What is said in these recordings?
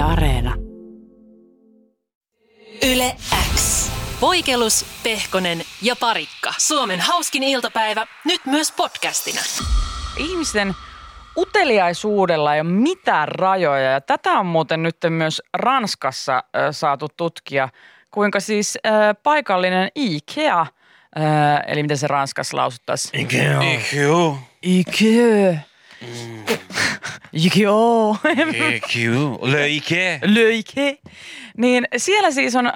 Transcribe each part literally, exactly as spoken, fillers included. Yle Areena. Yle X. Poikelus, Pehkonen ja Parikka. Suomen hauskin iltapäivä, nyt myös podcastina. Ihmisten uteliaisuudella ei ole mitään rajoja ja tätä on muuten nyt myös Ranskassa äh, saatu tutkia, kuinka siis äh, paikallinen Ikea, äh, eli miten se Ranskassa lausuttaisiin? Ikea. Ikea. Ikea. Mm. Ikea. Le Ikea. Le Ikea. Niin siellä siis on äh,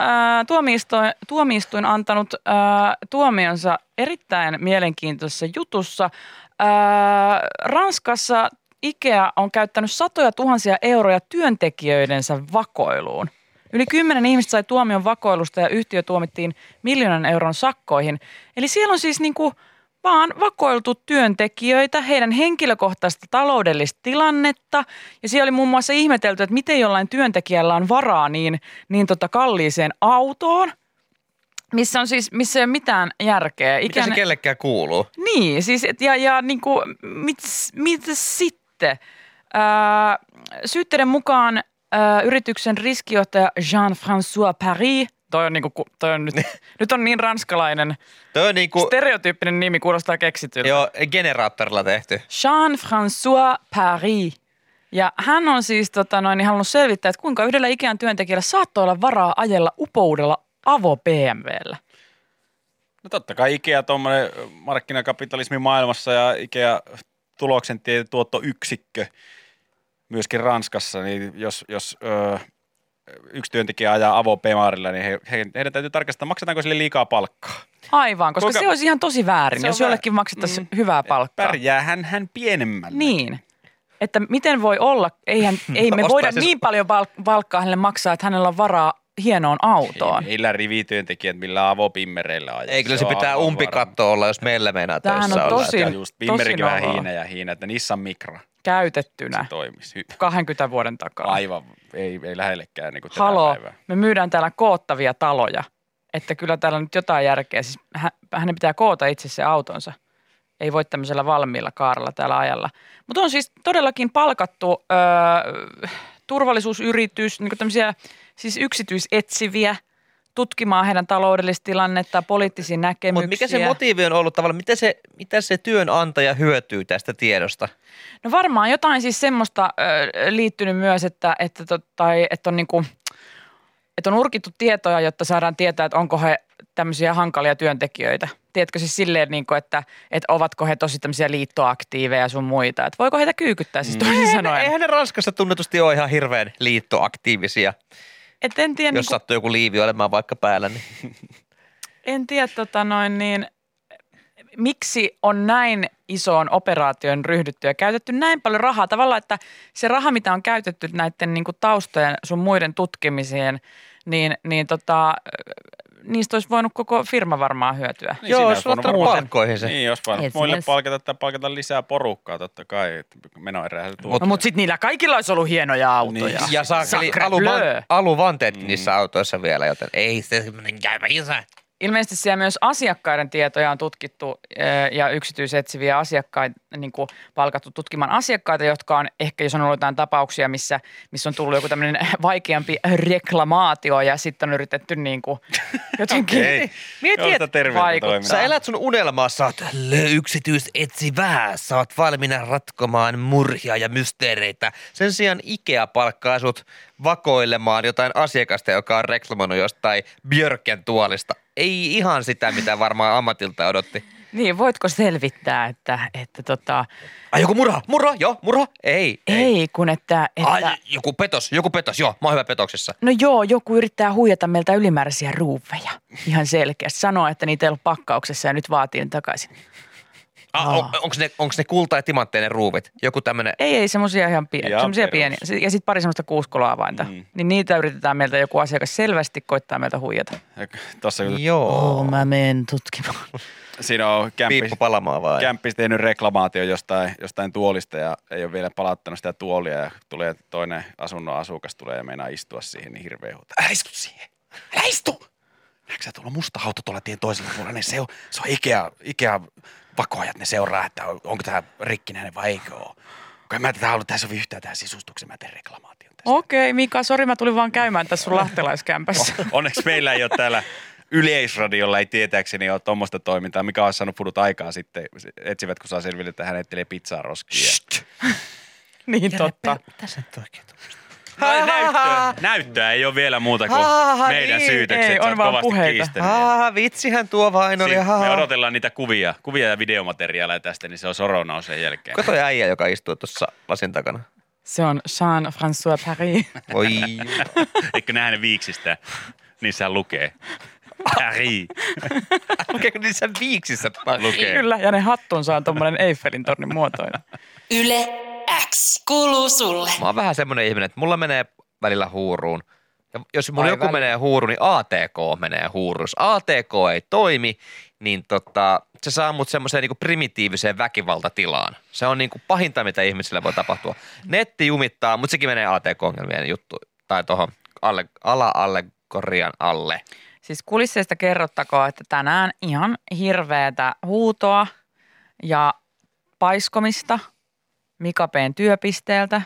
tuomioistuin, tuomioistuin antanut äh, tuomionsa erittäin mielenkiintoisessa jutussa. Äh, Ranskassa Ikea on käyttänyt satoja tuhansia euroja työntekijöidensä vakoiluun. Yli kymmenen ihmistä sai tuomion vakoilusta ja yhtiö tuomittiin miljoonan euron sakkoihin. Eli siellä on siis niinku vaan vakoiltu työntekijöitä, heidän henkilökohtaista taloudellista tilannetta. Ja siellä oli muun muassa ihmetelty, että miten jollain työntekijällä on varaa niin, niin tota kalliiseen autoon, missä on siis, missä ei ole mitään järkeä. Ikään... Mitä se kellekään kuuluu? Niin, siis et, ja, ja niin kuin, mitäs mit sitten? Ää, syytteiden mukaan ää, yrityksen riskijohtaja Jean-François Paris, toi on, niin kuin, toi on nyt, nyt on niin ranskalainen, toi on niin kuin, stereotyyppinen nimi, kuulostaa keksityltä. Joo, generaattorilla tehty. Jean-François Paris. Ja hän on siis tota, noin, halunnut selvittää, että kuinka yhdellä Ikean työntekijällä saattoi olla varaa ajella upoudella avo B M W:llä. No totta kai Ikea tuommoinen markkinakapitalismin maailmassa ja Ikea tuloksen tuottoyksikkö myöskin Ranskassa, niin jos, jos ö, yksi työntekijä ajaa avo B M W:llä, niin he, he, heidän täytyy tarkastaa, maksetaanko sille liikaa palkkaa. Aivan, koska Kuinka? se olisi ihan tosi väärin, jos jollekin väär... maksettaisiin mm, hyvää palkkaa. Pärjää hän, hän pienemmälle. Niin. Että miten voi olla, eihän, ei me voida siis... niin paljon palkkaa hänelle maksaa, että hänellä on varaa hienoon autoon. Ei meillä rivityöntekijät millään avopimmereillä ajaa. Ei, kyllä se, se pitää umpikatto olla, jos meillä meinaa töissä olla. Tämähän on tosi, olla. Just, tosi vähän hiinä ja hiinä, että Nissan Micra. Käytettynä. Se toimisi. Hyvä. kaksikymmentä vuoden takaa. Aivan, ei, ei lähellekään niin kuin Halo, tänä päivänä. Me myydään täällä koottavia taloja, että kyllä täällä nyt jotain järkeä. Siis hänen pitää koota itse se autonsa. Ei voi tämmöisellä valmiilla kaarella täällä ajalla. Mutta on siis todellakin palkattu öö, turvallisuusyritys, niin kuin tämmöisiä siis yksityisetsiviä tutkimaan heidän taloudellista tilannetta, poliittisia näkemyksiä. Mutta mikä se motiivi on ollut tavallaan? Mitä se, mitä se työnantaja hyötyy tästä tiedosta? No varmaan jotain siis semmoista ö, liittynyt myös, että, että, to, tai, että, on niinku, että on urkittu tietoja, jotta saadaan tietää, että onko he tämmöisiä hankalia työntekijöitä. Tiedätkö siis silleen, niin kuin, että, että ovatko he tosi tämmöisiä liittoaktiiveja sun muita. Että voiko heitä kyykyttää siis toisin sanoen? Eihän ne Ranskassa tunnetusti ole ihan hirveän liittoaktiivisia. Et en tiedä, jos niin sattuu joku liivi olemaan vaikka päällä, niin. En tiedä, tota noin, niin, miksi on näin isoon operaatioon ryhdytty ja käytetty näin paljon rahaa. Tavallaan, että se raha, mitä on käytetty näiden niin kuin taustojen sun muiden tutkimiseen, niin, niin tota, niistä olisi voinut koko firma varmaan hyötyä. Niin, joo, olisi voinut palkkoihin se. Niin, olisi voinut muille palkata tai palkata lisää porukkaa totta kai, että menoerää se tuo. No, mutta sitten niillä kaikilla olisi ollut hienoja autoja. Niin. Ja saakeli aluvan, aluvanteetkin mm. niissä autoissa vielä, joten ei se semmoinen käyvä isä. Ilmeisesti siellä myös asiakkaiden tietoja on tutkittu ja yksityisetsiviä asiakkaita, niin kuin palkattu tutkimaan asiakkaita, jotka on ehkä, jos on ollut jotain tapauksia, missä, missä on tullut joku tämmöinen vaikeampi reklamaatio ja sitten on yritetty niin kuin jotenkin okay. Mieti, vaikuttaa. Sä elät sun unelmaa, sä oot yksityisetsivää, sä oot valmiina ratkomaan murhia ja mysteereitä. Sen sijaan Ikea palkkaa sut vakoilemaan jotain asiakasta, joka on reklamoinut jostain Björken tuolista. Ei ihan sitä, mitä varmaan ammatilta odotti. Niin, voitko selvittää, että, että tota... Ai joku murha, murha, joo, murha, ei. Ei, ei. kun että, että... Ai joku petos, joku petos, joo, mä oon hyvä petoksessa. No joo, joku yrittää huijata meiltä ylimääräisiä ruuveja. Ihan selkeästi. Sanoo, että niitä ei ollut pakkauksessa ja nyt vaatii ne takaisin. Ah, on, onko ne, ne kulta- ja timantteinen ruuvit? Joku tämmöinen... Ei, ei, semmoisia ihan pieniä. Semmoisia pieniä. Ja sitten pari semmoista kuuskoloavainta. Mm. Niin niitä yritetään meiltä, joku asiakas selvästi koittaa meiltä huijata. Tossa, joo. Oh, mä menen tutkimaan. Siinä on kämppis tehnyt reklamaatio jostain, jostain tuolista ja ei ole vielä palauttanut sitä tuolia. Ja tulee toinen asunnon asukas tulee ja meinaa istua siihen, niin hirveä huuta. Älä istu siihen! Älä istu! Näetkö sä tuolla musta auto tuolla tien toisella puolella? Niin se on, se on Ikea... Ikea vakoajat, ne seuraa, että onko tämä rikkinäinen vai eikö ole. Kun en mä tätä ollut, tässä on yhtään tähän sisustukseen, mä teen reklamaation. Okei, okay, Mika, sori, mä tulin vaan käymään tässä sun lahtelaiskämpässä. Onneksi meillä ei ole täällä Yleisradiolla, ei tietääkseni ole tuommoista toimintaa. Mika on saanut pudut aikaa sitten, etsivät kun saa selville, että hän ettelee pizzaa roskia. Niin ja totta. Tässä et oikein tuommoista. Ha, näyttöä. Näyttöä ei ole vielä muuta kuin ha, ha, meidän niin, syytökset. Ei, on vaan puheita. Ha, vitsihän tuo vain oli. Ha, me odotellaan niitä kuvia, kuvia ja videomateriaaleja tästä, niin se on soronaa sen jälkeen. Kato äijä, joka istuu tuossa lasin takana. Se on Jean-François Paris. Voi. Eikö nähdä ne viiksistä? Niissähän lukee. Paris. Lukeeko niissä viiksissä lukee? Kyllä, ja ne hattunsa on tommoinen Eiffelin tornin muotoinen. Yle X kuuluu sulle. Mä oon vähän semmoinen ihminen, että mulla menee välillä huuruun. Ja jos mulla Ai joku väli. menee huuruun, niin A T K menee huuruun. Jos A T K ei toimi, niin tota, se saa mut semmoiseen niinku primitiiviseen väkivaltatilaan. Se on niinku pahinta, mitä ihmisille voi tapahtua. Netti jumittaa, mutta sekin menee A T K-ongelmien juttu. Tai tuohon alle, ala-allegorian alle. Siis kulisseista kerrottakoon, että tänään ihan hirveätä huutoa ja paiskomista Mika P:n työpisteeltä,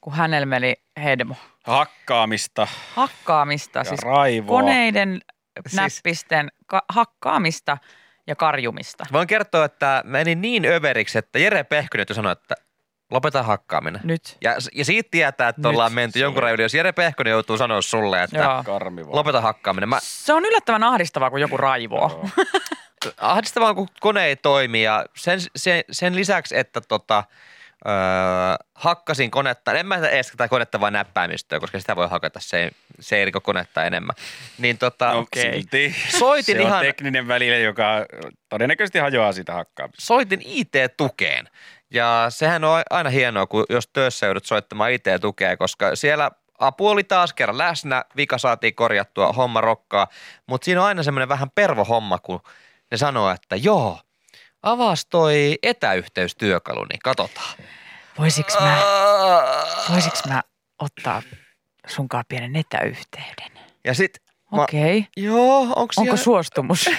kun hänellä meni Hedmo. Hakkaamista. Hakkaamista, siis raivoa. Koneiden näppisten siis ka- hakkaamista ja karjumista. Voin kertoa, että meni niin överiksi, että Jere Pehkonen sanoi, että lopeta hakkaaminen. Nyt. Ja, ja siitä tietää, että Nyt. ollaan menty jonkun raiville. Jos Jere Pehkonen joutuu sanoa sulle, että Jaa. lopeta hakkaaminen. Mä... Se on yllättävän ahdistavaa, kun joku raivoo. Ahdistavaa, kun kone ei toimi ja sen, sen, sen lisäksi, että tota... Öö, hakkasin konetta, en mä edes tätä konetta vaan näppäimistöä, koska sitä voi hakata, se ei, se ei riko konetta enemmän. Niin tota, okay. Soitin se ihan... on tekninen väline, joka todennäköisesti hajoaa sitä hakkaamista. Soitin I T-tukeen ja sehän on aina hienoa, kun jos töissä joudut soittamaan I T-tukea, koska siellä apu oli taas kerran läsnä, vika saatiin korjattua, homma rokkaa, mutta siinä on aina semmoinen vähän pervohomma, kun ne sanoo, että joo, avas toi etäyhteystyökalu, niin katsotaan. Voisiks mä, voisiks mä ottaa sunkaan pienen etäyhteyden? Ja sit okei. Okay. Joo, onko siellä... suostumus?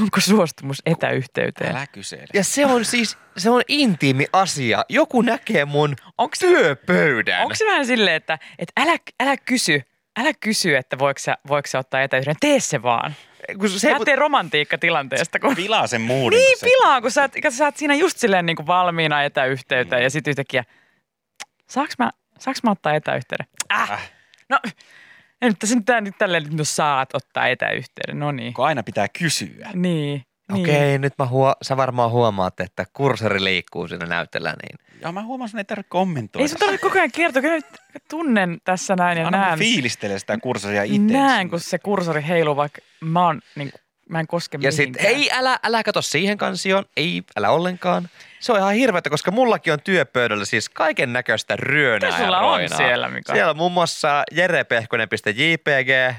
Onko suostumus etäyhteyteen? Älä kysele. Ja se on siis, se on intiimi asia. Joku näkee mun onks, työpöydän. Onko se vähän silleen, että, että älä, älä kysy, älä kysy, että voiko sä, voiko sä ottaa etäyhteyden. Tee se vaan. Se lähtee romantiikkatilanteesta. Kun... Pilaa sen muudin. Niin, pilaa, kun sä oot, sä oot siinä just silleen niin kuin valmiina etäyhteyteen mm. ja sitten yhtäkkiä, saaks mä, saaks mä ottaa etäyhteyden? Äh, äh. No, nyt tälleen, no saat ottaa etäyhteyden, no niin. Kun aina pitää kysyä. Niin. Okei, niin. Nyt mä huo, sä varmaan huomaat, että kursori liikkuu siinä näytöllä. Niin. Joo, mä huomaan, sun ei tarvitse kommentoida. Ei sun tarvitse koko ajan kertoa, kyllä tunnen tässä näin ja Anna näen. Anna fiilistele sitä kursoria itse. Näen, kun se kursori heiluu, vaikka mä, on, niin, mä en koske ja mihinkään. Ja sit ei, älä, älä kato siihen kansioon, ei, älä ollenkaan. Se on ihan hirveätä, koska mullakin on työpöydällä siis kaiken näköistä ryönää ja roinaa. Mitä sulla on siellä, Mika? Siellä on muun muassa jerepehkonen piste j p g.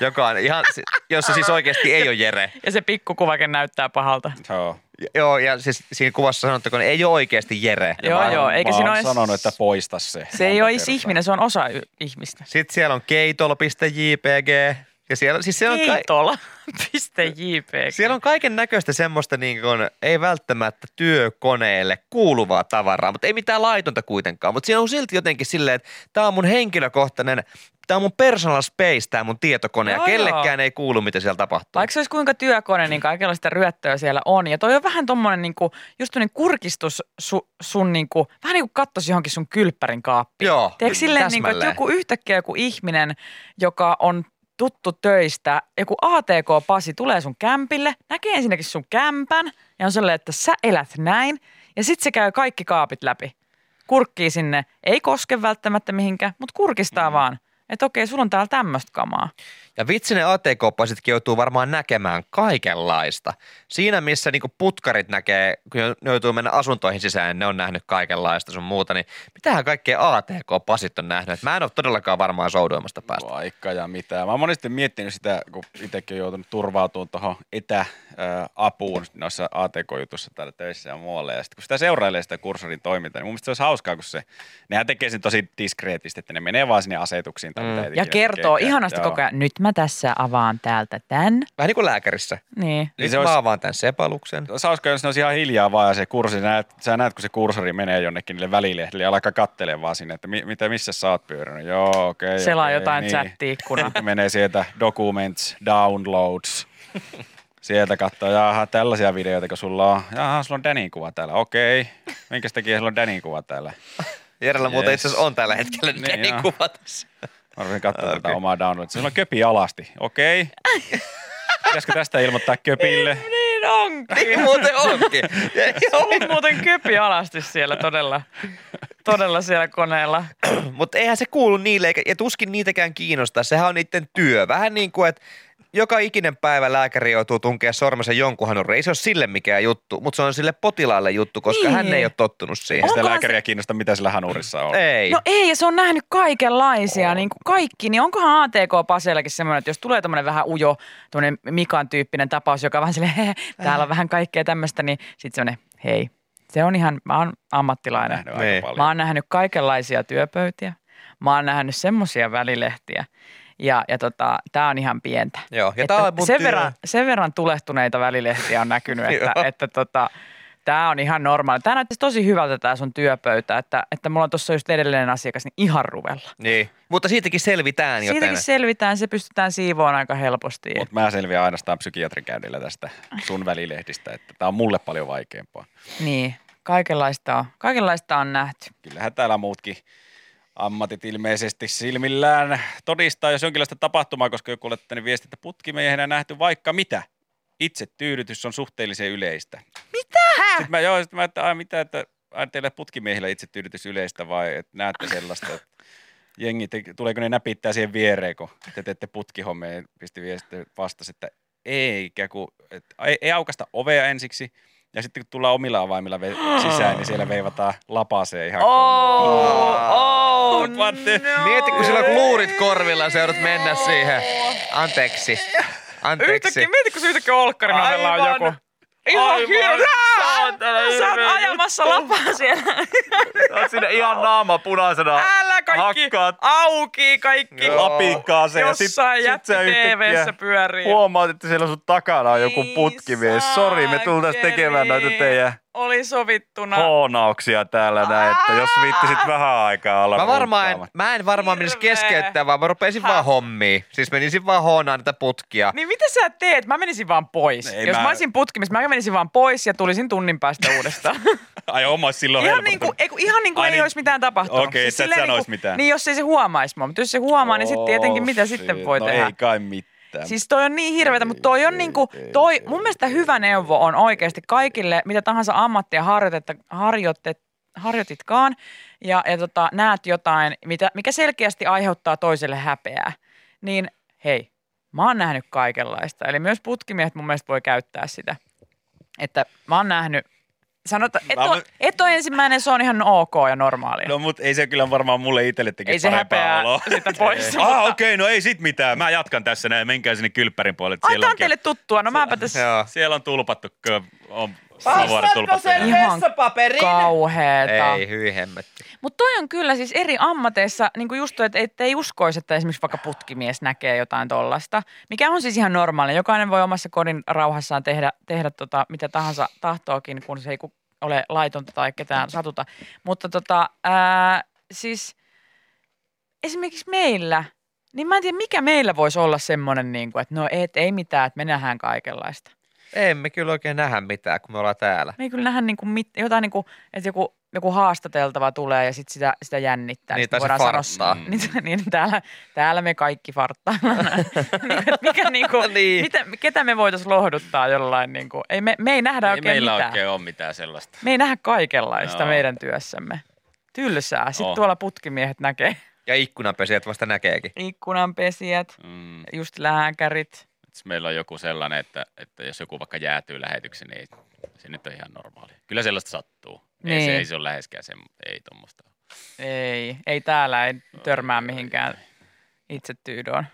Joka on ihan, jos se siis oikeasti ei ole Jere. Ja se pikkukuvakin näyttää pahalta. Joo. Joo, ja siis siinä kuvassa sanottakoon, että ei ole oikeasti Jere. Joo, mä joo. Eikä siinä ole sanonut, että poista se. Se ei ole edes ihminen, se on osa ihmistä. Sitten siellä on keitola piste j p g. Ja siellä, siis siellä on keitola piste j p g. Siellä on kaiken näköistä semmoista, niin kuin, ei välttämättä työkoneelle kuuluvaa tavaraa, mutta ei mitään laitonta kuitenkaan. Mutta siinä on silti jotenkin silleen, että tämä on mun henkilökohtainen... Tämä on mun personal space, tämä mun tietokone joo, ja kellekään joo. ei kuulu, mitä siellä tapahtuu. Vaikka se olisi kuinka työkone, niin kaikenlaista sitä ryöttöä siellä on. Ja toi on vähän tommonen niinku, just tommonen kurkistus su, sun niinku, vähän niin kuin kattoisi johonkin sun kylppärin kaappiin. Joo, Teekö silleen niinku, että joku yhtäkkiä joku ihminen, joka on tuttu töistä, joku A T K-Pasi tulee sun kämpille, näkee ensinnäkin sun kämpän ja on sellainen, että sä elät näin. Ja sit se käy kaikki kaapit läpi. Kurkkii sinne, ei koske välttämättä mihinkään, mutta kurkistaa mm. vaan. Että okei, sulla on täällä tämmöistä kamaa. Ja vitsi, ne A T K-pasitkin joutuu varmaan näkemään kaikenlaista. Siinä, missä niinku putkarit näkee, kun ne joutuu mennä asuntoihin sisään, ne on nähnyt kaikenlaista sun muuta, niin mitähän kaikkea A T K-pasit on nähnyt? Et mä en ole todellakaan varmaan souduimmasta päästä. Vaikka ja mitään. Mä oon monesti miettinyt sitä, kun itsekin on joutunut turvautumaan tuohon etäapuun noissa A T K-jutussa täällä töissä ja muualla. Ja sitten kun sitä seurailee sitä kursorin toimintaa, niin mun mielestä se olisi hauskaa, kun se, nehän tekee sen tosi diskreetisti, että ne menee vaan sinne asetuksiin. Mm. Ja kertoo ihanasti koko ajan, nyt mä tässä avaan täältä tämän. Vähän niin kuin lääkärissä. Niin. Niin se olisi, mä avaan tämän sepaluksen. Saisiko, jos ne olisi ihan hiljaa vaan ja se kurssi, näet, sä näet, kun se kursori menee jonnekin niille välilehdille ja alkaa katselemaan vaan sinne, että mi, mitä, missä sä oot pyörinyt. Joo, okei. Okay, selaa okay, jotain niin. Chat-ikkunaa. Menee sieltä documents, downloads. Sieltä katsoo, jaha, tällaisia videoita, kun sulla on. Jaha, sulla on Danin kuva täällä. Okei. Minkäs takia sulla on Danin kuva täällä? Jerellä yes. Muuten itse asiassa on tällä hetkellä niin Danin kuva tässä. Mä rupesin katsoa okay. Tätä omaa downloadia. Sulla on köpi alasti. Okei. Okay. Pitäisikö tästä ilmoittaa köpille? Niin, niin onkin. Niin muuten onkin. Sulla on muuten köpi alasti siellä todella, todella siellä koneella. Mutta eihän se kuulu niille, ja tuskin niitäkään kiinnostaa. Sehän on niiden työ. Vähän niin kuin, että joka ikinen päivä lääkäri joutuu tunkea sormensa jonkun hanureen. Ei se ole sille mikään juttu, mutta se on sille potilaalle juttu, koska niin. Hän ei ole tottunut siihen. Sitä lääkäriä se... kiinnostaa, mitä sillä hanurissa on. Ei. No ei, ja se on nähnyt kaikenlaisia, on. Niin kuin kaikki. Niin onkohan A T K-Paseellakin semmoinen, että jos tulee tommoinen vähän ujo, tommoinen Mikan tyyppinen tapaus, joka vähän silleen, täällä on vähän kaikkea tämmöistä, niin sitten semmoinen, hei, se on ihan, mä oon ammattilainen. Nähnyt aika paljon. Mä oon nähnyt kaikenlaisia työpöytiä. Mä oon nähnyt semmoisia välilehtiä. Ja, ja tota, tää on ihan pientä. Joo, ja tää on mun sen, verran, sen verran tulehtuneita välilehtiä on näkynyt, että, että, että tota, tää on ihan normaali. Tää näyttäisi tosi hyvältä tää sun työpöytä, että, että mulla on tossa just edelleen asiakas, niin ihan ruvella. Niin, mutta siitäkin selvitään joten. Siitäkin selvitään, se pystytään siivoon aika helposti. Mutta mä selviän ainoastaan psykiatrin käydellä tästä sun välilehdistä, että tää on mulle paljon vaikeampaa. Niin, kaikenlaista on, kaikenlaista on nähty. Kyllähän täällä muutkin. Ammatit ilmeisesti silmillään todistaa, jos jonkinlaista tapahtumaa, koska joku olette niin viestintä putkimiehenä nähty vaikka mitä. Itse tyydytys on suhteellisen yleistä. Mitä? Sitten mä, joo, sitten mä että, ai, mitä, että ai, teillä putkimiehillä itse tyydytys yleistä vai että näette sellaista, että jengi, te, tuleeko ne näpittää siihen viereen, kun te teette putkihommeen, pisti viestintä vastasi, että eikä, kun, että ei, ei aukasta ovea ensiksi. Ja sitten kun tullaan omilla avaimilla ve- sisään, niin siellä veivataan lapaseen ihan oh, oh, oh, no. Mieti, kun silloin kun luurit korvilla, sä joudut mennä siihen. Anteeksi. Anteeksi. Yhtäkkiä, mieti, kun se yhtäkkiä olkkarin ovella on joku. Ihan hirveä. Sä oot ajamassa lapaa siellä. Sä oot sinne ihan naama punaisena. Älä kaikki hakkaat. Auki kaikki. Lapikkaa se. Jossain sit, jätti sit T V-ssä pyörii. Huomaat, että siellä sun takana on joku putkimies. Sori, me tultais tekemään näitä teidän oli sovittuna hoonauksia täällä näin, että jos viittisit vähän aikaa olla. Mä, varmaan en, mä en varmaan menisi keskeyttää, vaan mä rupeisin ha. vaan hommiin. Siis menisin vaan hoonaan niitä putkia. Niin mitä sä teet? Mä menisin vaan pois. Ei, jos mä, mä olisin putkimissa, mä menisin vaan pois ja tulisin tunnin päästä uudestaan. Ai oma silloin ihan niin kuin, ei, ihan niin kuin ei niin, olisi mitään tapahtunut. Okei, okay, siis sä et sanoisi niin kuin, mitään. Niin jos ei se huomaisi mua, mutta jos se huomaa, oh, niin sitten tietenkin mitä shit. Sitten voi no tehdä. Ei kai mitään. Siis toi on niin hirveätä, mutta toi on niinku, toi, mun mielestä hyvä neuvo on oikeasti kaikille, mitä tahansa ammattia harjoitetta, harjoitet, harjoititkaan ja, ja tota, näet jotain, mitä, mikä selkeästi aiheuttaa toiselle häpeää, niin hei, mä oon nähnyt kaikenlaista. Eli myös putkimiehet mun mielestä voi käyttää sitä, että mä oon nähnyt. Sanotaan, et, no, et ole ensimmäinen, se on ihan ok ja normaalia. No mut ei se kyllä varmaan mulle itselle teki parempaa oloa. Ei se häpeää sitä pois. Ah okei, okay, no ei sit mitään. Mä jatkan tässä näin, menkää sinne kylppärin puolelle. Ai tää on teille tuttua, no mäpä tässä. Joo. Siellä on tulpattu, on savuori tulpattu. Ihan kauheeta. Ei hyi hemmetti. Mut toi on kyllä siis eri ammateissa, niinku just toi, että et ei uskoisi, että esimerkiksi vaikka putkimies näkee jotain tollasta. Mikä on siis ihan normaalia. Jokainen voi omassa kodin rauhassaan tehdä, tehdä tota, mitä tahansa tahtoakin, kun se ei kukaan ole laitonta tai ketään satuta. Mutta tota, ää, siis esimerkiksi meillä, niin mä en tiedä mikä meillä voisi olla semmoinen, niin kuin, että no et, ei mitään, että me nähdään kaikenlaista. Emme kyllä oikein nähdä mitään, kun me ollaan täällä. Me ei kyllä nähdä niin kuin mit, jotain, niin kuin, että joku, joku haastateltava tulee ja sit sitä, sitä jännittää. Niin, tai se farttaa. Niin, niin täällä, täällä me kaikki farttaa. Mikä, niin kuin, niin. Mitä, ketä me voitaisiin lohduttaa jollain? Niin kuin, ei, me, me ei nähdä ei oikein meillä mitään. Meillä oikein ole mitään sellaista. Me ei nähdä kaikenlaista no. meidän työssämme. Tylsää. Sitten oh. tuolla putkimiehet näkee. Ja ikkunanpesijät vasta näkeekin. Ikkunanpesijät, mm. just lääkärit. Meillä on joku sellainen, että, että jos joku vaikka jäätyy lähetyksi, niin se nyt on ihan normaali. Kyllä sellaista sattuu. Niin. Ei, se, ei se ole läheskään sen, ei tuommoista. Ei, ei täällä, ei törmää mihinkään itsetyydoon.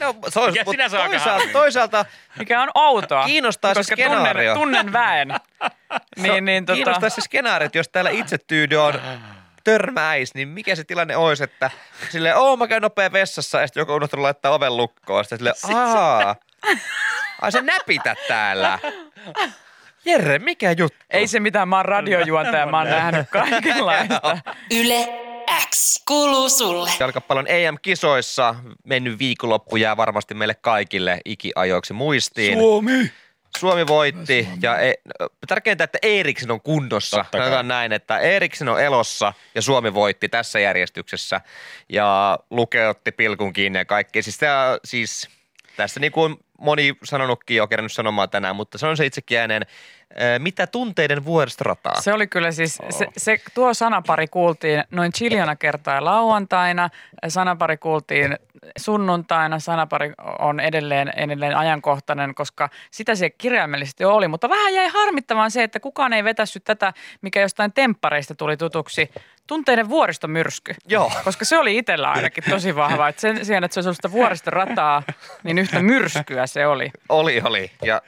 No, se on, Mikä sinä toisaalta, toisaalta, mikä on outoa, kiinnostaa koska se tunnen, tunnen väen. niin, niin, tota... Kiinnostaa se skenaario, jos täällä itsetyydy on törmäisi, niin mikä se tilanne olisi, että silleen, oo mä käyn nopea vessassa ja sitten joku unohtanut laittaa oven lukkoon. Sitten silleen, aah, ai sä näpität täällä. Jere, mikä juttu? Ei se mitään, mä oon radiojuontaja, mä oon nähnyt kaikenlaista. Yle X kuuluu sulle. Jalkapallon E M-kisoissa mennyt viikonloppu jää varmasti meille kaikille ikiajoiksi muistiin. Suomi! Suomi voitti Suomi. ja e- tärkeintä, että Eriksen on kunnossa. Sanotaan näin, että Eriksen on elossa ja Suomi voitti tässä järjestyksessä. Ja Luke otti pilkun kiinni ja kaikki. Siis, tämä, siis tässä niin kuin moni sanonutkin jo kerännyt sanomaan tänään, mutta sanon se itsekin ääneen. Mitä tunteiden vuoristorataa? Se oli kyllä siis, se, se, tuo sanapari kuultiin noin chiljona kertaa lauantaina, sanapari kuultiin sunnuntaina, sanapari on edelleen, edelleen ajankohtainen, koska sitä se kirjaimellisesti oli, mutta vähän jäi harmittamaan se, että kukaan ei vetässyt tätä, mikä jostain temppareista tuli tutuksi, tunteiden vuoristomyrsky. Joo. Koska se oli itsellä ainakin tosi vahva, että sen sijaan, että se olisi sitä vuoristorataa, niin yhtä myrskyä se oli. Oli, oli, ja...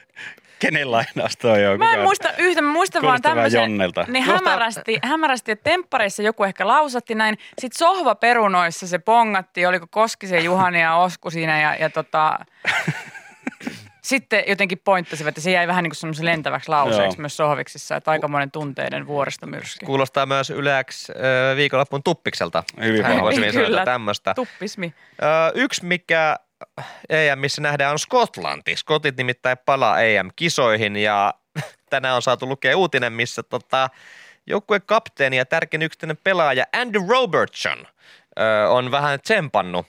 Kenen lainasta on jo? Mä en muista yhtä, mä muistan vaan tämmöisen, ne hämärästi, hämärästi, että temppareissa joku ehkä lausatti näin. Sitten sohvaperunoissa se pongatti, oliko Koskisen, Juhani ja Osku siinä ja, ja tota... Sitten jotenkin pointtasivat, että se jäi vähän niin kuin semmoisen lentäväksi lauseeksi Joo. myös sohviksissa, että aikamoinen tunteiden vuoristomyrsky. Kuulostaa myös Yle X viikonloppuun tuppikselta. Hyvin vahvasti sanotaan tämmöistä. Tuppismi. Ö, yksi mikä... E M:ssä nähdään on Skotlanti. Skotit nimittäin palaa E M-kisoihin ja tänään on saatu lukea uutinen, missä tota, joukkueen kapteeni ja tärkein yksittäinen pelaaja Andy Robertson ö, on vähän tsempannut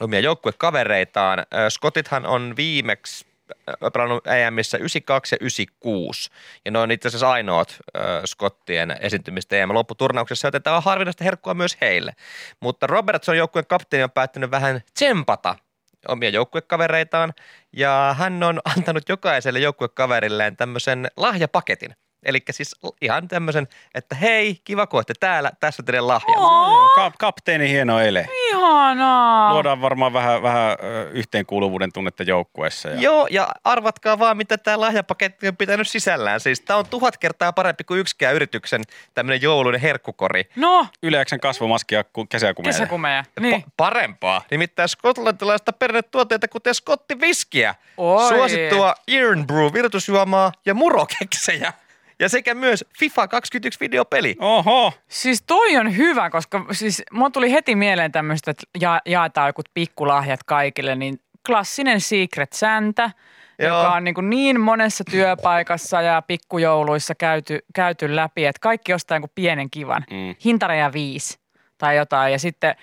omia joukkuekavereitaan. Ö, Skotithan on viimeksi pelannut E M:ssä yhdeksänkymmentäkaksi ja yhdeksänkymmentäkuusi ja ne on itse asiassa ainoat ö, skottien esiintymistä E M-lopputurnauksessa, joten tämä on harvinaista herkkua myös heille. Mutta Robertson joukkueen kapteeni on päättänyt vähän tsempata omia joukkuekavereitaan, ja hän on antanut jokaiselle joukkuekaverilleen tämmöisen lahjapaketin. Eli siis ihan tämmöisen, että hei, kiva kun olette täällä, tässä on teidän lahja. Ka- kapteeni hieno ele. Ihanaa. Luodaan varmaan vähän, vähän yhteenkuuluvuuden tunnetta joukkueessa. Ja... Joo, ja arvatkaa vaan, mitä tämä lahjapaketti on pitänyt sisällään. Siis tämä on tuhat kertaa parempi kuin yksikään yrityksen tämmöinen jouluinen herkkukori. No. Yle X:n kasvomaski ja kesäkumeja. Kesäkumeja, niin. Pa- parempaa. Nimittäin skotlantilaista perinnetuotteita, kuten skottiviskiä, Oi. suosittua Irn-Bru virtusjuomaa ja murokeksejä. Ja sekä myös FIFA kaksikymmentäyksi videopeli. Oho. Siis toi on hyvä, koska siis mun tuli heti mieleen tämmöistä, että ja, jaetaan jotkut pikkulahjat kaikille, niin klassinen Secret Santa, Joo. joka on niin, kuin niin monessa työpaikassa ja pikkujouluissa käyty, käyty läpi, että kaikki ostaa jonkun pienen kivan. Mm. Hintareja viisi tai jotain. Ja sitten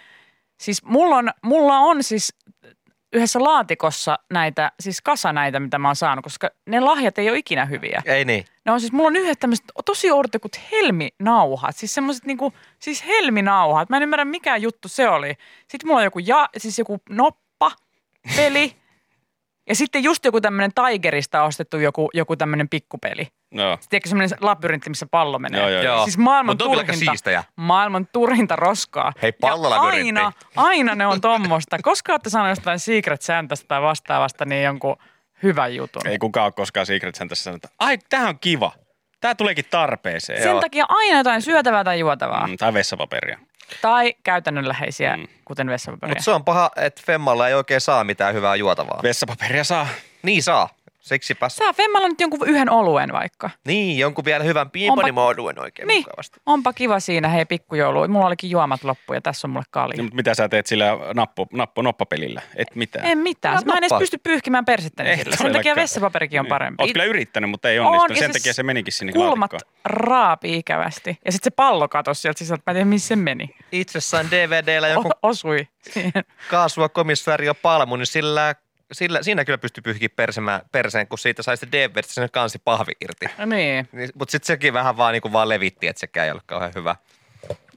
siis mulla on, mulla on siis... yhdessä laatikossa näitä, siis kasa näitä, mitä mä oon saanut, koska ne lahjat ei ole ikinä hyviä. Ei niin. Ne on siis, mulla on yhdet tämmöiset tosi ortekut helminauhat, siis semmoiset niinku, siis helminauhat. Mä en ymmärrä, mikä juttu se oli. Sitten mulla on joku, ja, siis joku noppa, peli ja sitten just joku tämmöinen Tigerista ostettu joku, joku tämmöinen pikkupeli. No. Sitten ehkä semmoinen labyrintti, missä pallo menee. Joo, joo, joo. Siis maailman turhinta, maailman turhinta roskaa. Hei, pallolabyrintti. Aina, aina ne on tommosta. Koska olette saaneet jostain Secret Santasta tai vastaavasta, niin jonkun hyvän jutun. Ei kukaan ole koskaan Secret Santassa sanonut, ai, tämähän on kiva. Tämä tuleekin tarpeeseen. Sen joo. takia aina jotain syötävää tai juotavaa. Mm, tai vessapaperia. Tai käytännönläheisiä, mm. kuten vessapaperia. Mutta se on paha, että Femmalla ei oikein saa mitään hyvää juotavaa. Vessapaperia saa. Niin saa. Seksipä. Saa Femmalla nyt jonkun yhden oluen vaikka. Niin, jonkun vielä hyvän piiponimooduen oikein niin, mukavasti. Onpa kiva siinä, hei pikkujoulu. Mulla olikin juomat loppu ja tässä on mulle kalja. No, mutta mitä sä teet sillä nappo, nappo, noppapelillä? Et mitään. En mitään. Mä en edes pysty pyyhkimään persettäni eh, sillä. Sen takia vessapaperikin on parempi. Oot kyllä yrittänyt, mutta ei onnistu. On, sen siis takia se menikin sinne kulmat laatikkoon. Kulmat raapi ikävästi. Ja sitten se pallo katosi sieltä sisältä. Mä en tiedä, missä se meni. Itse sain D V D:llä joku o- osui. Kaasua komissaario Palmu, niin sillä... Sillä, siinä kyllä pystyy pyyhkimään perseen, kun siitä sai se D V D sen kansi pahvi irti. No niin. Mutta sitten sekin vähän vaan, niin kuin vaan levitti, että sekään ei ollut kauhean hyvä.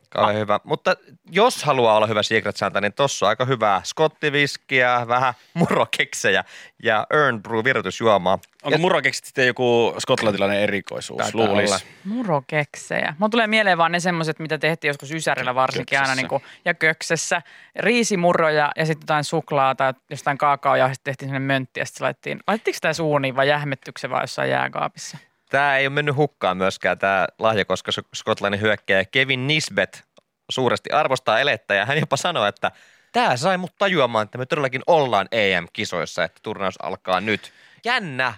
Kauhean ah. hyvä. Mutta jos haluaa olla hyvä Secret Santa, niin tossa on aika hyvää skottiviskiä, vähän murokeksejä ja Irn-Bru virtusjuomaa. Onko murokeksit sitten joku skotlantilainen erikoisuus? Luulisi. Murokeksejä. Mun tulee mieleen vaan ne semmoiset, mitä tehtiin joskus Ysärillä varsinkin köksessä. Aina niin kuin, ja köksessä. Riisimuroja ja sitten jotain suklaata ja jostain kaakaojauhista tehtiin semmoinen möntti ja sitten laittiin. Laittiko tämä suuniin vai jähmettyykö se vaan jossain jääkaapissa? Tämä ei ole mennyt hukkaan myöskään tämä lahja, koska skotlannin hyökkääjä Kevin Nisbet suuresti arvostaa elettä ja hän jopa sanoi, että tämä sai mut tajuamaan, että me todellakin ollaan E M-kisoissa, että turnaus alkaa nyt. Jännä,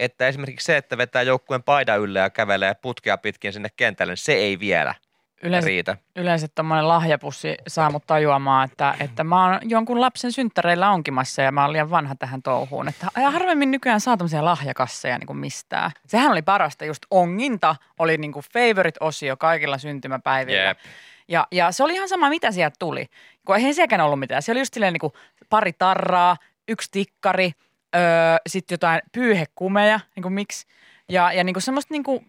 että esimerkiksi se, että vetää joukkueen paidan yllä ja kävelee putkea pitkin sinne kentälle, niin se ei vielä yleensä, riitä. Yleensä tommoinen lahjapussi saa mut tajuamaan, että, että mä oon jonkun lapsen synttäreillä onkimassa ja mä oon liian vanha tähän touhuun. Että harvemmin nykyään saa tämmöisiä lahjakasseja niin kuin mistään. Sehän oli parasta, just onginta oli niin kuin favorite-osio kaikilla syntymäpäivillä. Yep. Ja, ja se oli ihan sama, mitä sieltä tuli, kun eihän sielläkään ollut mitään. Se oli just silleen niin kuin pari tarraa, yksi tikkari, öö, sitten jotain pyyhekumeja, niin kuin miksi. Ja, ja niin kuin semmoista niin kuin,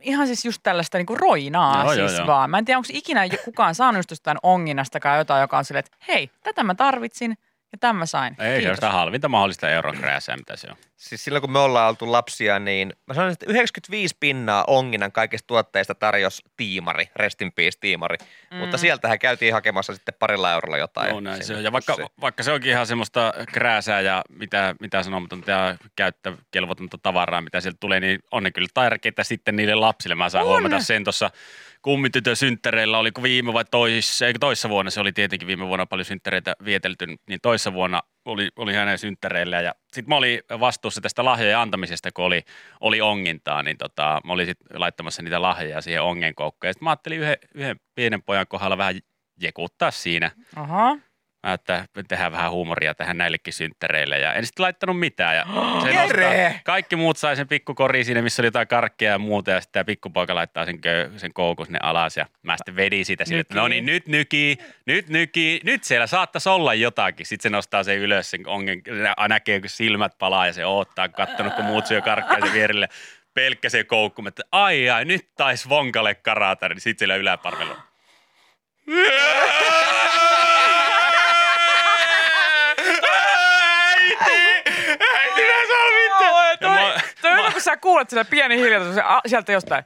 ihan siis just tällaista niin kuin roinaa no, siis joo, vaan. Joo. Mä en tiedä, onko ikinä kukaan saanut just jostain onginnastakaan jotain, joka on silleen, että hei, tätä mä tarvitsin. Ja tämän mä sain. Ei, se on sitä halvinta mahdollista eurokraasää, mitä se on. Siis silloin, kun me ollaan oltu lapsia, niin mä sanoin, että yhdeksänkymmentäviisi pinnaa onginnan kaikista tuotteista tarjosi tiimari, rest in peace tiimari. Mm. Mutta sieltähän käytiin hakemassa sitten parilla eurolla jotain. No näin se on. Ja vaikka, vaikka se onkin ihan semmoista krääsää ja mitä, mitä sanomatonta ja käyttökelvotonta tavaraa, mitä sieltä tulee, niin on ne kyllä tärkeitä sitten niille lapsille. Mä saan on. huomata sen tuossa kummitytön synttäreillä, oliko viime vai toissa, eikö toissa vuonna, se oli tietenkin viime vuonna paljon synttäreitä vietelty, niin toissa vuonna oli, oli hänen synttäreillään. Ja sitten mä olin vastuussa tästä lahjojen antamisesta, kun oli, oli ongintaa, niin tota, mä olin sitten laittamassa niitä lahjoja siihen ongenkoukkoon. Ja sitten mä ajattelin yhden, yhden pienen pojan kohdalla vähän jekuttaa siinä. Aha. Mä että tehdään vähän huumoria tähän näillekin synttäreille ja en sitten laittanut mitään. Ja sen ostaa, kaikki muut sai sen pikkukoriin siinä, missä oli jotain karkkia ja muuta ja sitten pikkupoika laittaa sen, köy, sen koukun sinne alas ja mä sitten vedin siitä sille, että no niin nyt nyki, nyt nyki, nyt siellä saattaisi olla jotakin. Sitten se nostaa sen ylös, sen ongen, näkee kun silmät palaa ja se oottaa, kattonut kun muut syö karkkia sen vierille. Pelkkä se koukku, että ai ai, nyt taisi vonkalle karata, niin sitten siellä yläparvella. Kun sä kuulet sillä pieni hiljaisuus, sieltä jostain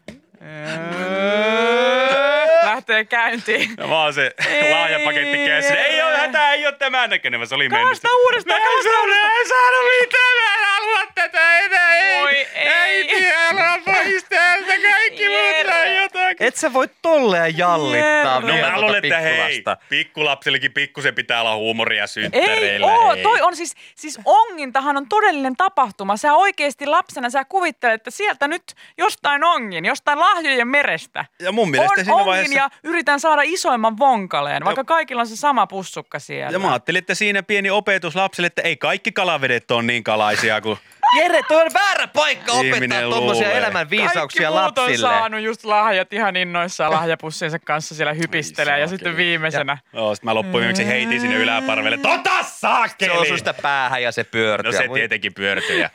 lähtee käyntiin. Ja vaan se laajapaketti käsin. Ei ole hätää, ei ole tämän näköinen, vaan se oli mennyt. Kaasta uudestaan, kaasta uudestaan. En saanut mitään, mä en halua tätä enää. Ei, äiti, älä pois täältä, kaikki muuta jotakin. Et sä voi tolleen jallittaa. No mä luulen, että hei, pikkulapsellekin pikkusen pitää olla huumoria synttäreillä. Ei oo, toi on siis, siis ongintahan on todellinen tapahtuma. Sä oikeesti lapsena, sä kuvittelet, että sieltä nyt jostain ongin, jostain lahjojen merestä. Ja mun mielestä on siinä vaiheessa ja yritän saada isoimman vonkaleen, vaikka kaikilla on se sama pussukka siellä. Ja mä ajattelin, että siinä pieni opetus lapselle, että ei kaikki kalavedet ole niin kalaisia kuin Jere, toi on väärä paikka opettaa tommosia elämän viisauksia lapsille. Kaikki muut on saanut just lahjat ihan innoissaan lahjapussiensa kanssa siellä hypistelee Ai, ja sitten viimeisenä. Ja, joo, sit mä loppuviimeksi heitin sinne yläparvelle, tota saakeli! Se osui sitä päähän ja se pyörtyy. No se tietenkin pyörtyi ja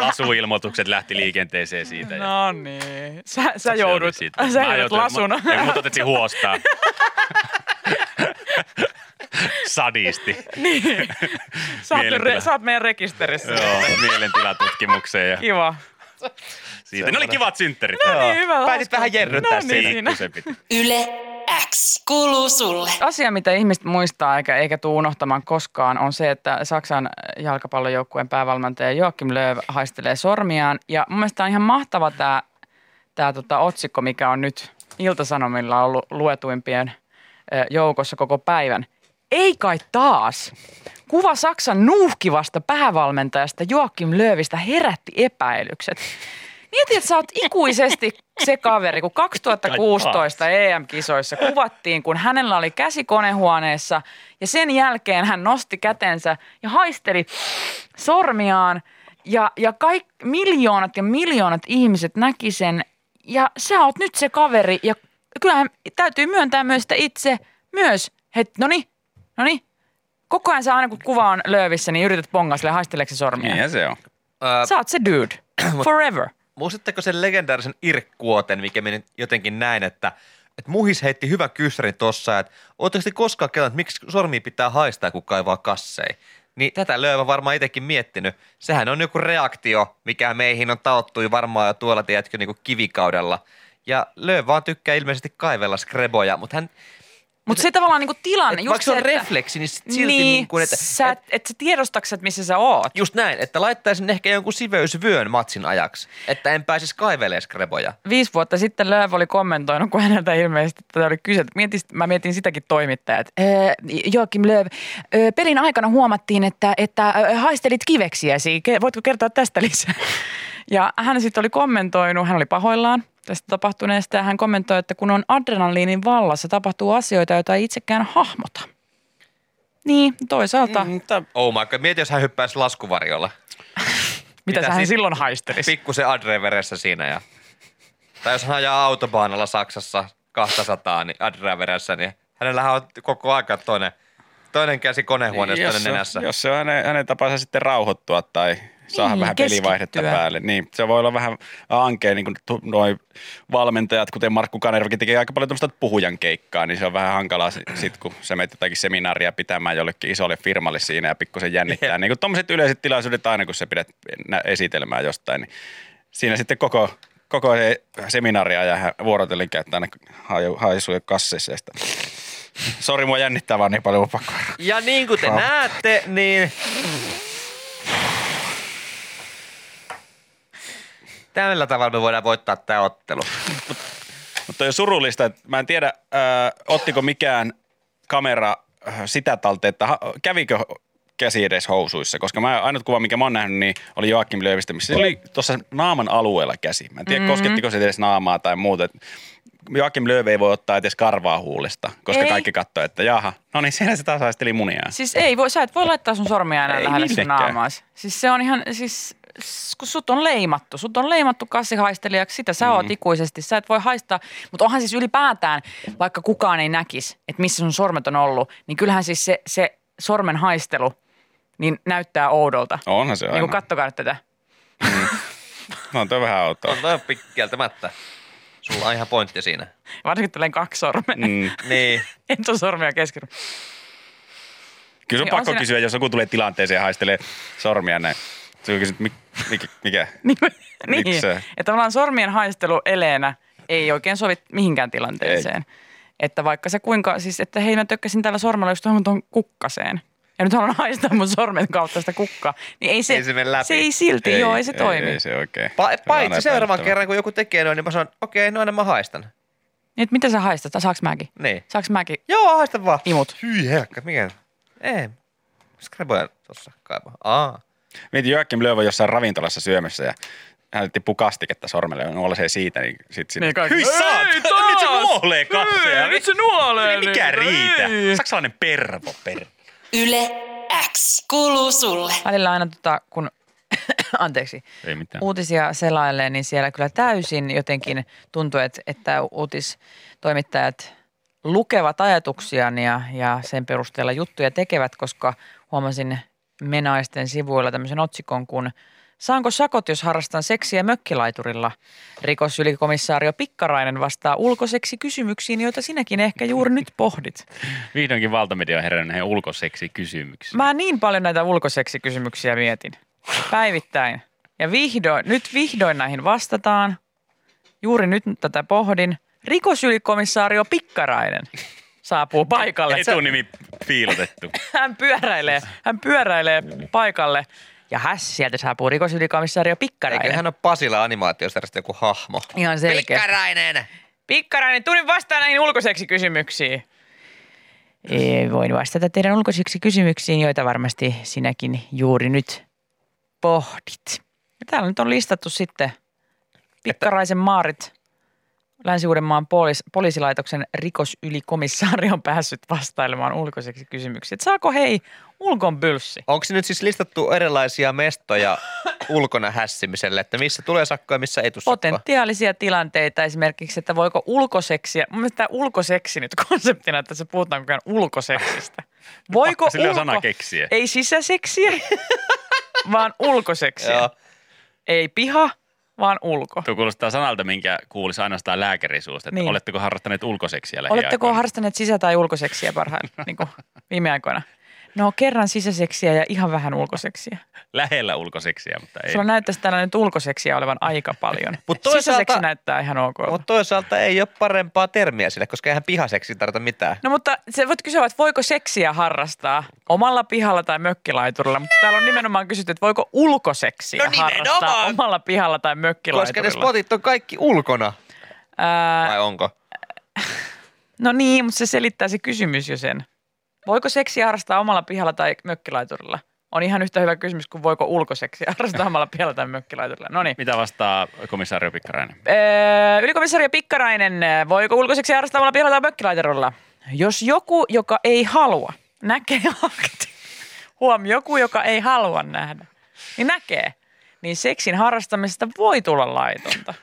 lasuilmoitukset lähti liikenteeseen siitä. Ja no niin, sä, sä joudut, sä joudut lasuna. Ei, mut otettiin huostaa. Sadisti. Niin. Sä oot, re, sä oot meidän rekisterissä. Joo, mielentilatutkimukseen. Ja kiva. Siitä. Ne no oli kivat synttärit. No niin, hyvä. Pääsit vähän jerryttää no siinä. Niin. Yle X kuuluu sulle. Asia, mitä ihmiset muistaa eikä, eikä tule unohtamaan koskaan, on se, että Saksan jalkapallojoukkueen päävalmentaja Joachim Löw haistelee sormiaan. Ja mun mielestä on ihan mahtava tämä tää tota otsikko, mikä on nyt Iltasanomilla ollut luetuimpien joukossa koko päivän. Ei kai taas. Kuva Saksan nuuhkivasta päävalmentajasta Joachim Löwistä herätti epäilykset. Mietit, että sä oot ikuisesti se kaveri, kun kaksituhattakuusitoista E M-kisoissa kuvattiin, kun hänellä oli käsi konehuoneessa ja sen jälkeen hän nosti kätensä ja haisteli sormiaan ja, ja kaik, miljoonat ja miljoonat ihmiset näki sen ja sä oot nyt se kaveri ja kyllähän täytyy myöntää myös sitä itse myös, että noni, noni, koko ajan sä aina kun kuva on Löövissä, niin yrität pongaa sille haisteleeksi sormia. Niin se on. Sä oot se dude, forever. Muistatteko sen legendaarisen Irkkuoten, mikä meni jotenkin näin, että et muhis heitti hyvä kyssärin tossa, että ootteko te koskaan kellaan, että miksi sormia pitää haistaa, kun kaivaa kassei? Niin tätä Lööva varmaan itsekin miettinyt. Sehän on joku reaktio, mikä meihin on taottui varmaan jo tuolla, tiedätkö, niin kuin kivikaudella. Ja Lööv vaan tykkää ilmeisesti kaivella skreboja, mutta hän Mutta se tavallaan niinku tilanne. Et just vaikka se on refleksi, niin silti niin, niin kuin, että... Sä, et, et sä tiedostakset, että missä sä oot. Just näin, että laittaisin ehkä jonkun siveysvyön matsin ajaksi, että en pääsisi kaivelemaan skreboja. Viisi vuotta sitten Lööv oli kommentoinut, kun häneltä ilmeisesti tätä oli kyselty. Mietin, mä mietin sitäkin toimittajat. Öö, Joachim Lööv, öö, pelin aikana huomattiin, että, että haistelit kiveksiäsi. Voitko kertoa tästä lisää? Ja hän sitten oli kommentoinut, hän oli pahoillaan tästä tapahtuneesta ja hän kommentoi, että kun on adrenaliinin vallassa, tapahtuu asioita, joita ei itsekään hahmota. Niin, toisaalta. Mm, oh my god, mieti jos hän hyppäisi laskuvarjolla. Mitä, Mitä hän silloin haistelisi? Pikkusen adre veressä siinä ja... Tai jos hän ajaa autobaanalla Saksassa kaksisataa niin adre veressä, niin hänellähän on koko aika toinen, toinen käsi konehuoneesta niin, toinen nenässä. Jos se on hänen, hänen tapansa sitten rauhoittua tai... Saadaan niin, vähän pelivaihdetta päälle. Niin, se voi olla vähän ankea, niin kuin noi valmentajat, kuten Markku Kanervakin tekee aika paljon tuommoista puhujan keikkaa, niin se on vähän hankalaa sitten, kun sä menet jotakin seminaaria pitämään jollekin isolle firmalle siinä ja pikkusen jännittää. Niin kuin tuommoiset yleiset tilaisuudet aina, kun sä pidät esitelmää jostain, niin siinä sitten koko, koko se seminaaria ja vuorotellen käyttää aina haisuja kassissa ja sitä. Sori, mua jännittää vaan niin paljon pakkoa. Ja niin kuin te ha. näette, niin... Tällä tavalla me voidaan voittaa tämä ottelu. Mutta on surullista, että mä en tiedä, ää, ottiko mikään kamera sitä talteen, että ha, kävikö käsi edes housuissa. Koska mä, ainut kuva, mikä mä oon nähnyt, niin oli Joachim Löwistä, missä se oli tuossa naaman alueella käsi. Mä en tiedä, mm-hmm. koskettiko se edes naamaa tai muuta. Joachim Löw ei voi ottaa edes karvaa huulesta, koska ei. Kaikki katsoo, että jaha, no niin siellä se taas haisteli muniaan. Siis ei voi, sä et voi laittaa sun sormia enää lähelle sun naamaasi. Siis se on ihan, siis... kun sut on leimattu, sut on leimattu kassihaistelijaksi, sitä sä oot mm. ikuisesti, sä et voi haistaa, mutta onhan siis ylipäätään, vaikka kukaan ei näkisi, että missä sun sormet on ollut, niin kyllähän siis se, se sormen haistelu niin näyttää oudolta. Onhan se aina. Niin kuin kattokaa nyt tätä. Mm. No on toi vähän outoa. On toi pikkieltämättä. Sulla on ihan pointti siinä. Varsinkin tälleen kaksi sormea. Mm. Niin. Et sun sormia kesken. Kyllä on niin pakko on siinä... kysyä, jos joku tulee tilanteeseen ja haistelee sormia näin. Se on kysynyt, mikä? mikä? niin, että tavallaan sormien haistelu eleenä ei oikein sovi mihinkään tilanteeseen. Ei. Että vaikka se kuinka, siis että hei mä tökkäsin täällä sormella just tuohon kukkaseen. Ja nyt haluan haistaa mun sormen kautta sitä kukkaa. Niin ei se, ei se, se ei silti, ei, joo, ei se ei, toimi. Ei, ei se oikein. Pa- paitsi seuraavan kerran, kun joku tekee noin, niin mä sanon, okei, okay, no aina mä haistan. Niin, että mitä sä haistat? Saaks mäkin? Niin. Saaks mäkin? Joo, haistan vaan. Imut. Hyi helkka, mikä? Ei. Skreboja tossa kaipaa. Aa. Mietin, Joachim Löw on jossain ravintolassa syömässä ja hän tippuu kastiketta sormelle ja nuolee siitä, niin sit sinne, hyi saat, nyt se nuolee kasseja. Nyt se nuolee. Ei mikään riitä. Saksalainen pervo, pervo. Yle X kuuluu sulle. Välillä aina tota, kun, anteeksi, ei mitään. Uutisia selailee, niin siellä kyllä täysin jotenkin tuntuu, että, että uutistoimittajat lukevat ajatuksiaan ja, ja sen perusteella juttuja tekevät, koska huomasin Menaisten sivuilla tämmöisen otsikon, kun saanko sakot, jos harrastan seksiä mökkilaiturilla? Rikosylikomissaario Pikkarainen vastaa ulkoseksi kysymyksiin, joita sinäkin ehkä juuri nyt pohdit. Vihdoinkin valtamedia on herännyt näihin ulkoseksi kysymyksiin. Mä niin paljon näitä ulkoseksi kysymyksiä mietin päivittäin. Ja vihdoin, nyt vihdoin näihin vastataan. Juuri nyt tätä pohdin. Rikosylikomissaario Pikkarainen saapuu paikalle. Etunimi piilotettu. Hän pyöräilee, hän pyöräilee paikalle ja häs, sieltä saapuu rikosylikomissaario Pikkarainen. Eiköhän hän on Pasila animaatiosarjasta joku hahmo. Ihan selkeä. Pikkarainen! Pikkarainen, tuli vastaan näihin ulkoiseksi kysymyksiin. Ei, voin vastata teidän ulkoisiksi kysymyksiin, joita varmasti sinäkin juuri nyt pohdit. Ja täällä nyt on listattu sitten Pikkaraisen maarit. Länsi-Uudenmaan poliis, poliisilaitoksen rikosylikomissaario on päässyt vastailemaan ulkoiseksi kysymyksiin. Et saako hei ulkon pylssi? Onko se nyt siis listattu erilaisia mestoja ulkona hässimiselle, että missä tulee sakkoa ja missä ei tule sakkoa? Potentiaalisia tilanteita esimerkiksi, että voiko ulkoseksiä, mun mielestä tämä ulkoseksi nyt konseptina, että se puhutaan koko ajan ulkoseksistä. Voiko ulko... Sillä on sana keksiä. Ei sisäseksiä, vaan ulkoseksiä. Ei piha. Vaan ulko. Tuo kuulostaa sanalta, minkä kuulisi ainoastaan lääkärin suusta, että niin. Oletteko harrastaneet ulkoseksiä lähiaikoina? Oletteko harrastaneet sisä- tai ulkoseksiä parhaillaan niin viime aikoina? No kerran sisäseksiä ja ihan vähän ulkoseksiä. Lähellä ulkoseksiä, mutta ei. Sulla näyttäisi tällainen ulkoseksiä olevan aika paljon. Sisäseksi näyttää ihan ok. Mutta toisaalta ei ole parempaa termiä sille, koska eihän pihaseksi tarvita mitään. No mutta sä voit kysyä, että voiko seksiä harrastaa omalla pihalla tai mökkilaiturilla. Mutta täällä on nimenomaan kysytty, että voiko ulkoseksiä no harrastaa omalla pihalla tai mökkilaiturilla. Koska ne spotit on kaikki ulkona. Ää... Vai onko? No niin, mutta se selittää se kysymys jo sen. Voiko seksiä harrastaa omalla pihalla tai mökkilaiturilla? On ihan yhtä hyvä kysymys kuin voiko ulkoseksiä harrastaa omalla pihalla tai mökkilaiturilla. Noniin. Mitä vastaa komissario Pikkarainen? Öö, ylikomissario Pikkarainen, voiko ulkoseksiä harrastaa omalla pihalla tai mökkilaiturilla? Jos joku, joka ei halua, näkee akti. Huom, joku, joka ei halua nähdä, niin näkee. Niin seksin harrastamisesta voi tulla laitonta.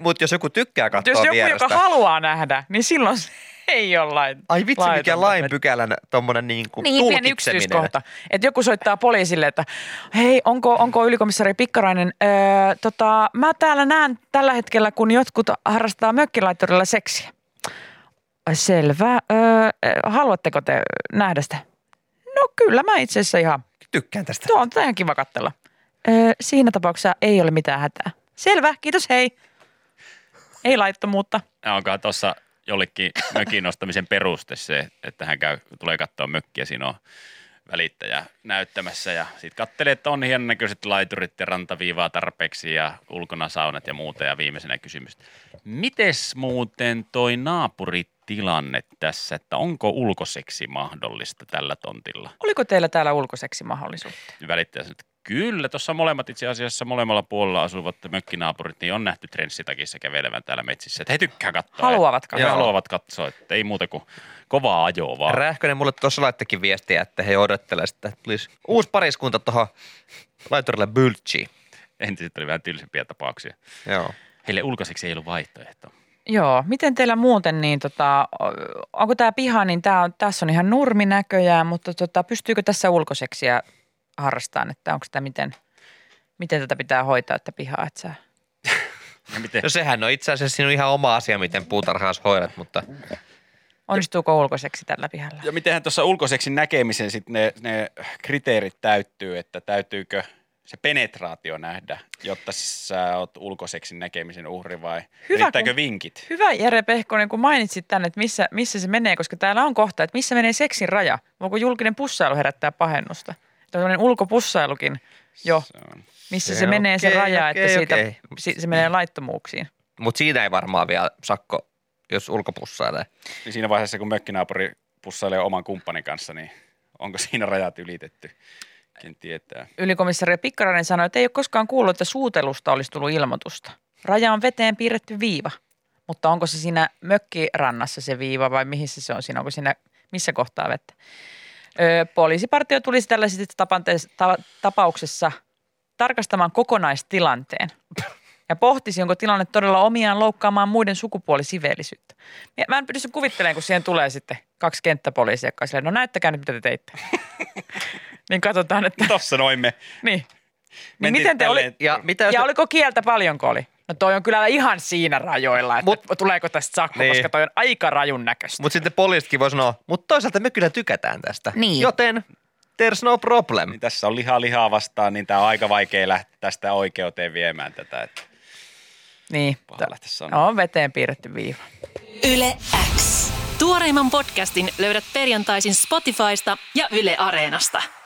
Mutta jos joku tykkää katsoa vierestä. Jos joku, vierestä, joka haluaa nähdä, niin silloin se ei ole laitonta. Ai vitsi, mikä lainpykälän tuommoinen niin kuin niin, tulkitseminen. Niin, pieni yksityiskohta. Että joku soittaa poliisille, että hei, onko, onko ylikomissario Pikkarainen, öö, tota, mä täällä näen tällä hetkellä, kun jotkut harrastaa mökkilaiturilla seksiä. Selvä. Öö, haluatteko te nähdä sitä? No kyllä, mä itse asiassa ihan. Tykkään tästä. Tuo on ihan kiva katsella. Öö, siinä tapauksessa ei ole mitään hätää. Selvä, kiitos, hei. Ei laittomuutta. Onkaan tuossa jollekin mökin nostamisen peruste se, että hän käy, tulee katsoa mökkiä, siinä on välittäjä näyttämässä ja sitten katselee, että on hienon näköiset laiturit ja rantaviivaa tarpeeksi ja ulkona saunat ja muuta. Ja viimeisenä kysymys, mites muuten toi naapuritilanne tässä, että onko ulkoseksi mahdollista tällä tontilla? Oliko teillä täällä ulkoseksi mahdollisuutta? Välittäjä sanoi, kyllä, tuossa molemmat itse asiassa molemmalla puolella asuvat mökkinaapurit, niin on nähty trenssitakissa kävelevän täällä metsissä. Että he tykkää katsoa. Haluavat katsoa. Haluavat katsoa, että ei muuta kuin kovaa ajoa vaan. Rähkönen mulle tuossa laittekin viestiä, että he odottelevat sitä, että tulisi uusi pariskunta tuohon laiturille byltsiin. Entiset oli vähän tylsempiä tapauksia. Joo. Heille ulkoiseksi ei ollut vaihtoehto. Joo, miten teillä muuten, niin tota, onko tämä piha, niin tää on, tässä on ihan nurminäköjään, mutta tota, pystyykö tässä ulkoiseksi ja harrastaan, että onko sitä miten, miten tätä pitää hoitaa, että pihaa, että sä... No sehän on itse asiassa sinun ihan oma asia, miten puutarhaas hoidat, mutta... Onnistuuko ulkoiseksi tällä pihalla? Ja mitenhän tuossa ulkoiseksi näkemisen sitten ne, ne kriteerit täyttyy, että täytyykö se penetraatio nähdä, jotta sä oot ulkoiseksi näkemisen uhri vai riittääkö vinkit? Hyvä Jere Pehkonen, kun mainitsit tänne, että missä, missä se menee, koska täällä on kohta, että missä menee seksin raja, voiko julkinen pussailu herättää pahennusta? Tällainen ulkopussailukin jo, missä se, se menee okay, se raja, okay, että siitä, okay. si, se menee laittomuuksiin. Mutta siitä ei varmaan vielä sakko, jos ulkopussailee. Niin siinä vaiheessa, kun mökkinaapuri pussailee oman kumppanin kanssa, niin onko siinä rajat ylitetty? En tietää. Ylikomissario Pikkarainen sanoi, että ei ole koskaan kuullut, että suutelusta olisi tullut ilmoitusta. Raja on veteen piirretty viiva, mutta onko se siinä mökkirannassa se viiva vai mihin se on siinä? Onko siinä missä kohtaa vettä? Öö, poliisipartio tulisi tällaisessa ta- tapauksessa tarkastamaan kokonaistilanteen ja pohtisi, onko tilanne todella omiaan loukkaamaan muiden sukupuolisiveellisyyttä. Mä en pysty kuvittelemaan, kun siihen tulee sitten kaksi kenttäpoliisia, jotka silleen, no näyttäkää nyt, mitä te teitte. Niin katsotaan, että... Tossa noimme. Niin. Niin miten te oli... Ja, mitä ja te... oliko kieltä paljonko oli? No toi on kyllä ihan siinä rajoilla, että mut, tuleeko tästä sakko, niin. Koska toi on aika rajun näköistä. Mutta sitten poliisitkin voi sanoa, mutta toisaalta me kyllä tykätään tästä, niin. Joten there's no problem. Niin tässä on lihaa lihaa vastaan, niin tää on aika vaikea lähteä tästä oikeuteen viemään tätä. Että... Niin, on veteen piirretty viiva. Yle X. Tuoreimman podcastin löydät perjantaisin Spotifysta ja Yle Areenasta.